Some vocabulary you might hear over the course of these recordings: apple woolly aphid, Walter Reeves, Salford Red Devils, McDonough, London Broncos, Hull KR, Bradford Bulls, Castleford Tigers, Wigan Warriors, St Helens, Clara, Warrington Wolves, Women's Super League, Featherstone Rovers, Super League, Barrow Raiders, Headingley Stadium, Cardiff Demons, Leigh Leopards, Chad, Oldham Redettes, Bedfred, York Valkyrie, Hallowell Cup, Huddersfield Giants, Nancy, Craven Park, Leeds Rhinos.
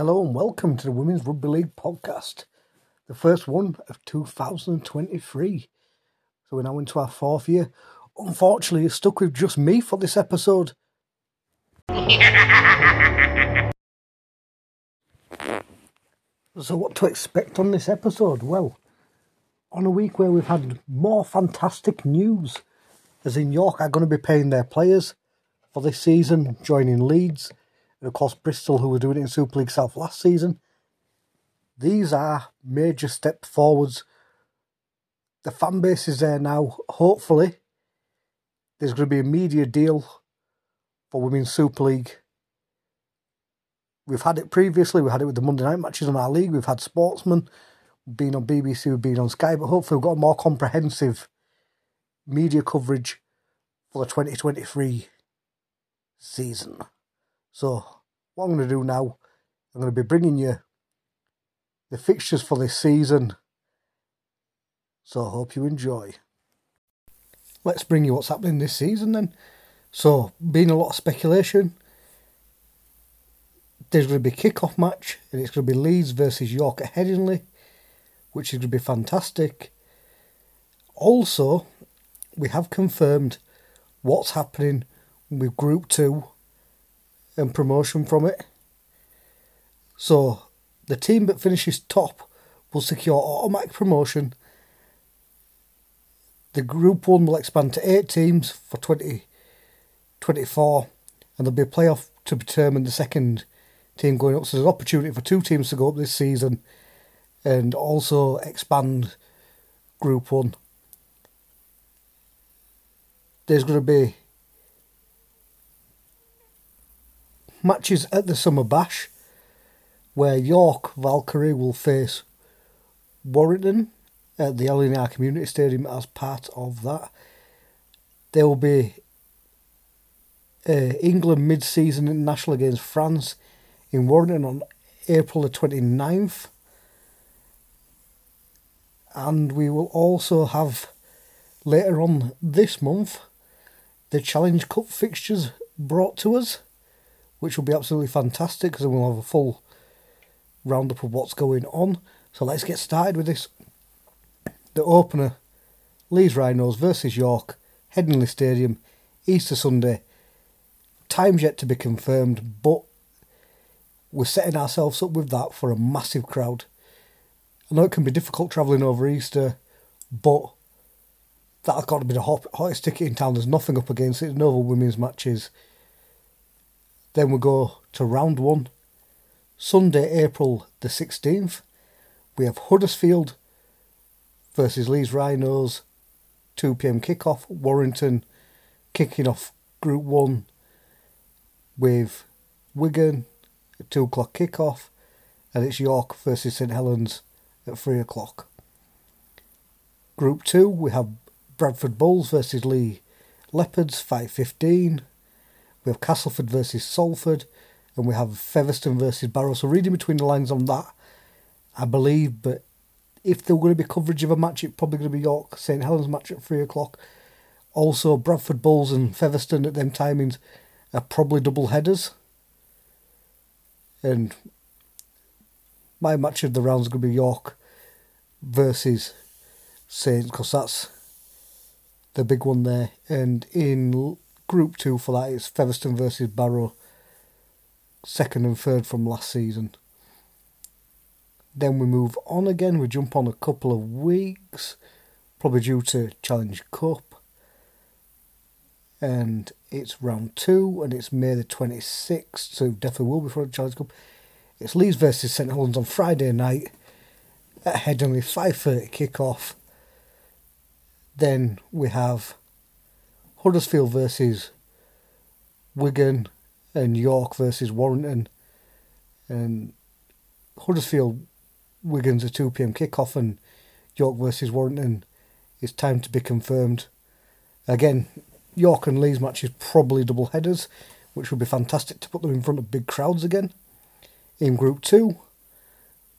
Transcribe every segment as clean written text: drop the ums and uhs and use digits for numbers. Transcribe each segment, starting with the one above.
Hello and welcome to the Women's Rugby League podcast, the first one of 2023. So we're now into our fourth year. Unfortunately, you're stuck with just me for this episode. So what to expect on this episode? Well, on a week where we've had more fantastic news, as in York are going to be paying their players for this season, joining Leeds, and of course Bristol, who were doing it in Super League South last season. These are major step forwards. The fan base is there now. Hopefully, there's going to be a media deal for Women's Super League. We've had it previously. We had it with the Monday night matches on our league. We've had Sportsman, we've been on BBC, we've been on Sky, but hopefully we've got a more comprehensive media coverage for the 2023 season. So, what I'm going to do now, I'm going to be bringing you the fixtures for this season. So, I hope you enjoy. Let's bring you what's happening this season then. So, being a lot of speculation, there's going to be a kick-off match, and it's going to be Leeds versus York at Headingley, which is going to be fantastic. Also, we have confirmed what's happening with Group 2 and promotion from it. So, the team that finishes top will secure automatic promotion. The Group 1 will expand to 8 teams for 2024, and there'll be a playoff to determine the second team going up. So there's an opportunity for 2 teams to go up this season and also expand Group 1. There's going to be matches at the Summer Bash where York Valkyrie will face Warrington at the LNR Community Stadium as part of that. There will be England mid-season international against France in Warrington on April the 29th. And we will also have, later on this month, the Challenge Cup fixtures brought to us, which will be absolutely fantastic because we'll have a full roundup of what's going on. So let's get started with this. The opener, Leeds Rhinos versus York, Headingley Stadium, Easter Sunday. Time's yet to be confirmed, but we're setting ourselves up with that for a massive crowd. I know it can be difficult travelling over Easter, but that's got to be the hottest ticket in town. There's nothing up against it. No other women's matches. Then we go to round one. Sunday, April the 16th. We have Huddersfield versus Leeds Rhinos. 2 p.m. kickoff. Warrington kicking off Group 1 with Wigan at 2 o'clock kickoff. And it's York versus St Helens at 3 o'clock. Group 2, we have Bradford Bulls versus Leigh Leopards, 5:15. We have Castleford versus Salford, and we have Featherstone versus Barrow. So reading between the lines on that, I believe, but if there were going to be coverage of a match, it's probably going to be York St Helens match at 3 o'clock. Also, Bradford Bulls and Featherstone at them timings are probably double headers. And my match of the round is going to be York versus Saints, because that's the big one there. And in Group 2 for that is Featherstone versus Barrow, second and third from last season. Then we move on again, we jump on a couple of weeks, probably due to Challenge Cup. And it's round 2 and it's May the 26th, so definitely will be for the Challenge Cup. It's Leeds versus St Helens on Friday night at Headingley, 5:30 kick-off. Then we have Huddersfield versus Wigan and York versus Warrington, and Huddersfield Wigan's a 2 p.m. kickoff, and York versus Warrington is time to be confirmed. Again, York and Leeds match is probably double headers, which would be fantastic to put them in front of big crowds again. In Group 2,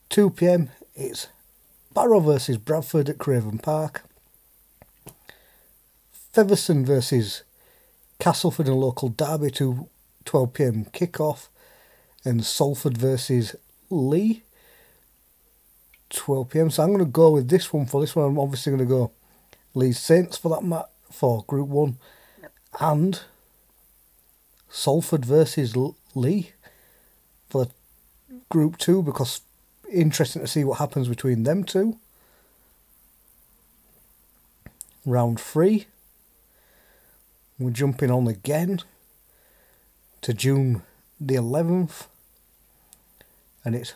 2 p.m. it's Barrow versus Bradford at Craven Park. Featherstone versus Castleford in a local derby to 12 p.m. kickoff, and Salford versus Leigh, 12 p.m. So I'm going to go with this one. For this one, I'm obviously going to go Leeds Saints for that match for Group 1. Yep. And Salford versus Leigh for Group 2, because interesting to see what happens between them two. Round 3. We're jumping on again to June the 11th. And it's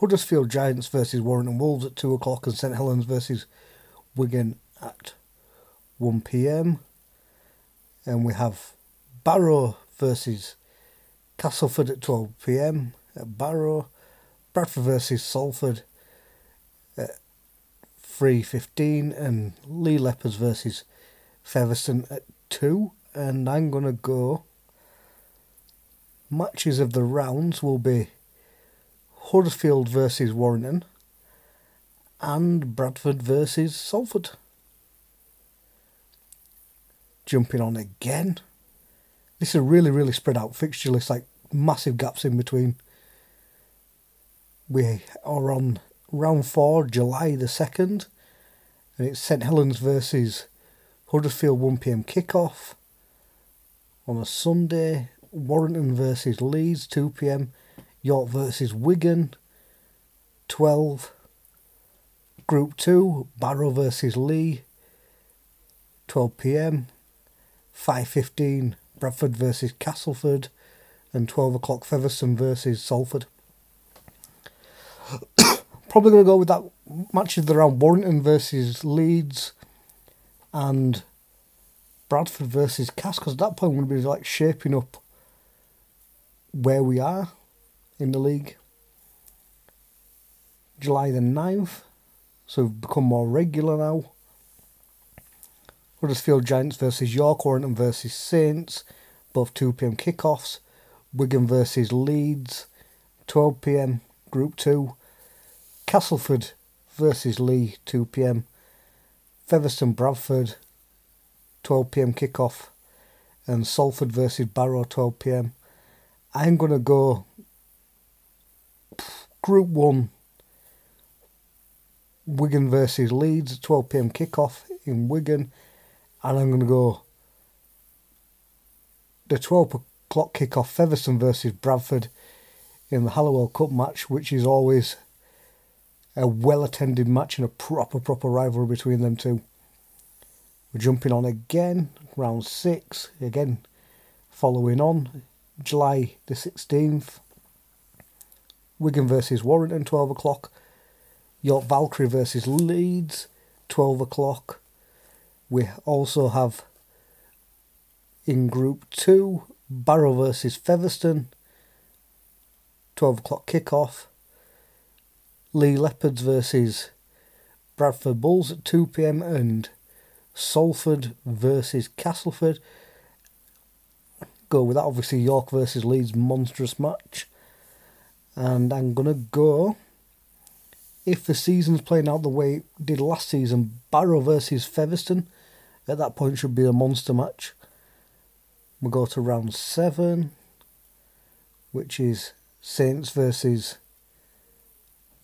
Huddersfield Giants versus Warrington Wolves at 2 o'clock and St Helens versus Wigan at 1 p.m. and we have Barrow versus Castleford at 12 p.m. at Barrow, Bradford versus Salford at 3:15 and Leigh Leopards versus Featherstone at 2. And I'm going to go matches of the rounds will be Huddersfield versus Warrington and Bradford versus Salford. Jumping on again. This is a really, really spread out fixture list, like massive gaps in between. We are on round 4, July the 2nd, and it's St Helens versus Huddersfield 1 p.m. kickoff on a Sunday. Warrington versus Leeds 2 p.m. York versus Wigan 12. Group 2, Barrow versus Leigh 12 p.m. 5:15 Bradford versus Castleford and 12 o'clock Featherstone versus Salford. Probably going to go with that match of the round, Warrington versus Leeds and Bradford versus Cass, because at that point we're going to be like shaping up where we are in the league. July the 9th, so we've become more regular now. Huddersfield Giants versus York, Warrington versus Saints, both 2 p.m. kickoffs. Wigan versus Leeds, 12 p.m. Group 2. Castleford versus Leigh, 2 p.m. Featherstone Bradford, 12 p.m. kickoff. And Salford versus Barrow, 12 p.m. I'm going to go Group 1, Wigan versus Leeds, 12 p.m. kickoff in Wigan. And I'm going to go the 12 o'clock kickoff, Featherstone versus Bradford in the Hallowell Cup match, which is always a well-attended match and a proper rivalry between them two. We're jumping on again, round 6, again following on, July the 16th. Wigan versus Warrington, 12 o'clock. York Valkyrie versus Leeds, 12 o'clock. We also have, in Group 2, Barrow versus Featherstone, 12 o'clock kickoff. Leigh Leopards versus Bradford Bulls at 2 p.m. and Salford versus Castleford. Go with that, obviously, York versus Leeds, monstrous match. And I'm going to go, if the season's playing out the way it did last season, Barrow versus Featherstone at that point should be a monster match. We'll go to round 7, which is Saints versus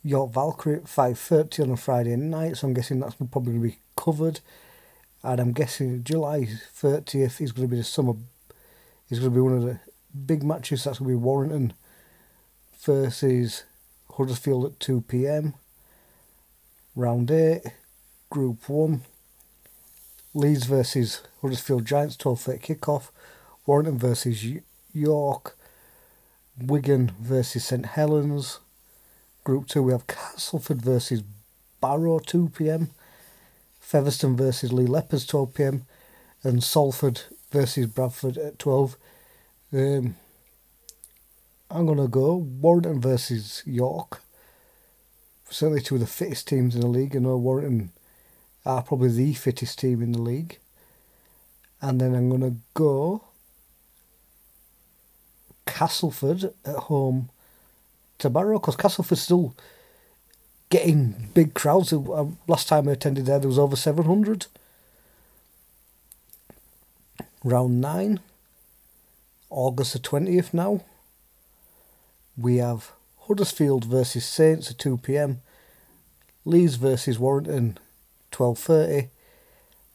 York Valkyrie at 5:30 on a Friday night, so I'm guessing that's probably going to be covered. And I'm guessing July 30th is going to be the summer, is going to be one of the big matches. That's going to be Warrington versus Huddersfield at 2 p.m. Round 8, Group 1, Leeds versus Huddersfield Giants, 12:30 kickoff. Warrington versus York, Wigan versus St Helens. Group 2, we have Castleford versus Barrow, 2 p.m. Featherstone versus Leigh Leopards, 12 p.m. and Salford versus Bradford at 12. I'm going to go Warrington versus York. Certainly two of the fittest teams in the league. I know Warrington are probably the fittest team in the league. And then I'm going to go Castleford at home to Barrow, because Castleford's still getting big crowds. Last time I attended there was over 700. Round 9, August the 20th now. We have Huddersfield versus Saints at 2 p.m, Leeds versus Warrington 12:30,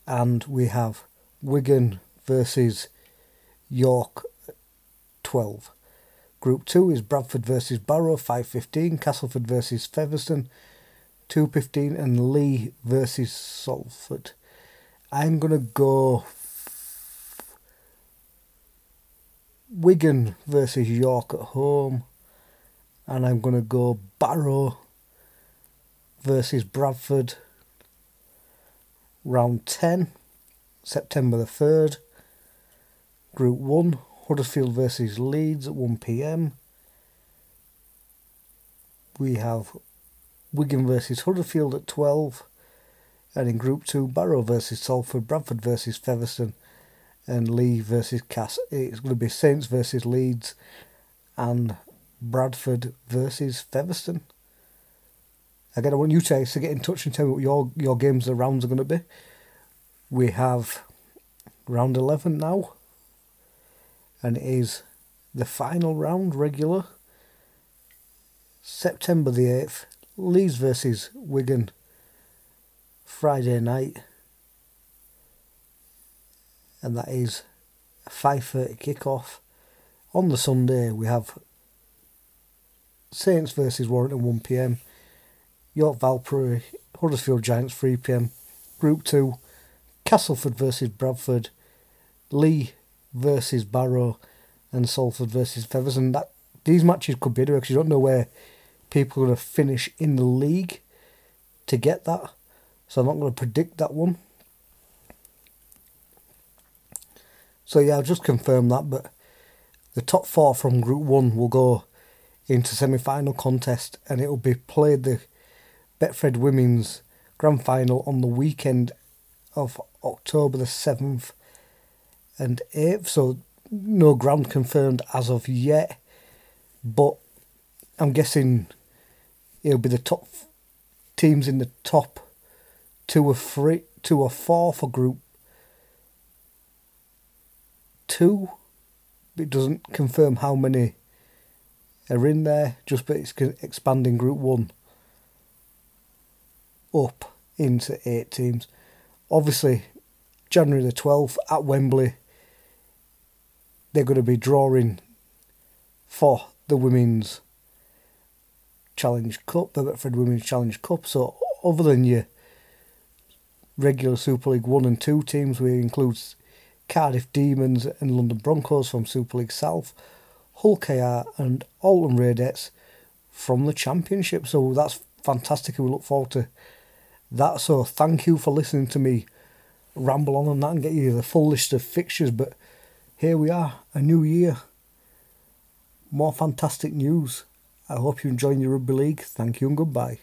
and we have Wigan versus York 12. Group 2 is Bradford versus Barrow 5:15, Castleford versus Featherstone 2:15, and Leigh versus Salford. I'm going to go Wigan versus York at home, and I'm going to go Barrow versus Bradford round 10, September the 3rd. Group 1, Huddersfield versus Leeds at 1 p.m. We have Wigan versus Huddersfield at 12, and in Group 2, Barrow versus Salford, Bradford versus Featherstone, and Leigh versus Cass. It's going to be Saints versus Leeds and Bradford versus Featherstone. Again, I want you guys to get in touch and tell me what your games, the rounds are going to be. We have round 11 now, and it is the final round, regular, September the 8th, Leeds versus Wigan, Friday night, and that is a 5:30 kick-off. On the Sunday, we have Saints versus Warrington 1 p.m, York Valkyrie, Huddersfield Giants 3 p.m, Group 2, Castleford versus Bradford, Leigh versus Barrow, and Salford versus Featherstone. That these matches could be anywhere, because you don't know where people are going to finish in the league to get that, so I'm not going to predict that one. So yeah, I'll just confirm that, but the top 4 from Group 1 will go into semi-final contest, and it will be played the Bedfred Women's Grand Final on the weekend of October the 7th and 8th, so no ground confirmed as of yet, but I'm guessing it'll be the top teams in the top 2 or 4 for Group 2. It doesn't confirm how many are in there, just but it's expanding Group 1 up into 8 teams. Obviously, January the 12th at Wembley, they're going to be drawing for the Women's Challenge Cup, the Bedfred Women's Challenge Cup. So other than your regular Super League 1 and 2 teams, we include Cardiff Demons and London Broncos from Super League South, Hull KR and Oldham Redettes from the Championship. So that's fantastic, and we look forward to that. So thank you for listening to me ramble on that and get you the full list of fixtures. But here we are, a new year, more fantastic news. I hope you're enjoying your rugby league. Thank you and goodbye.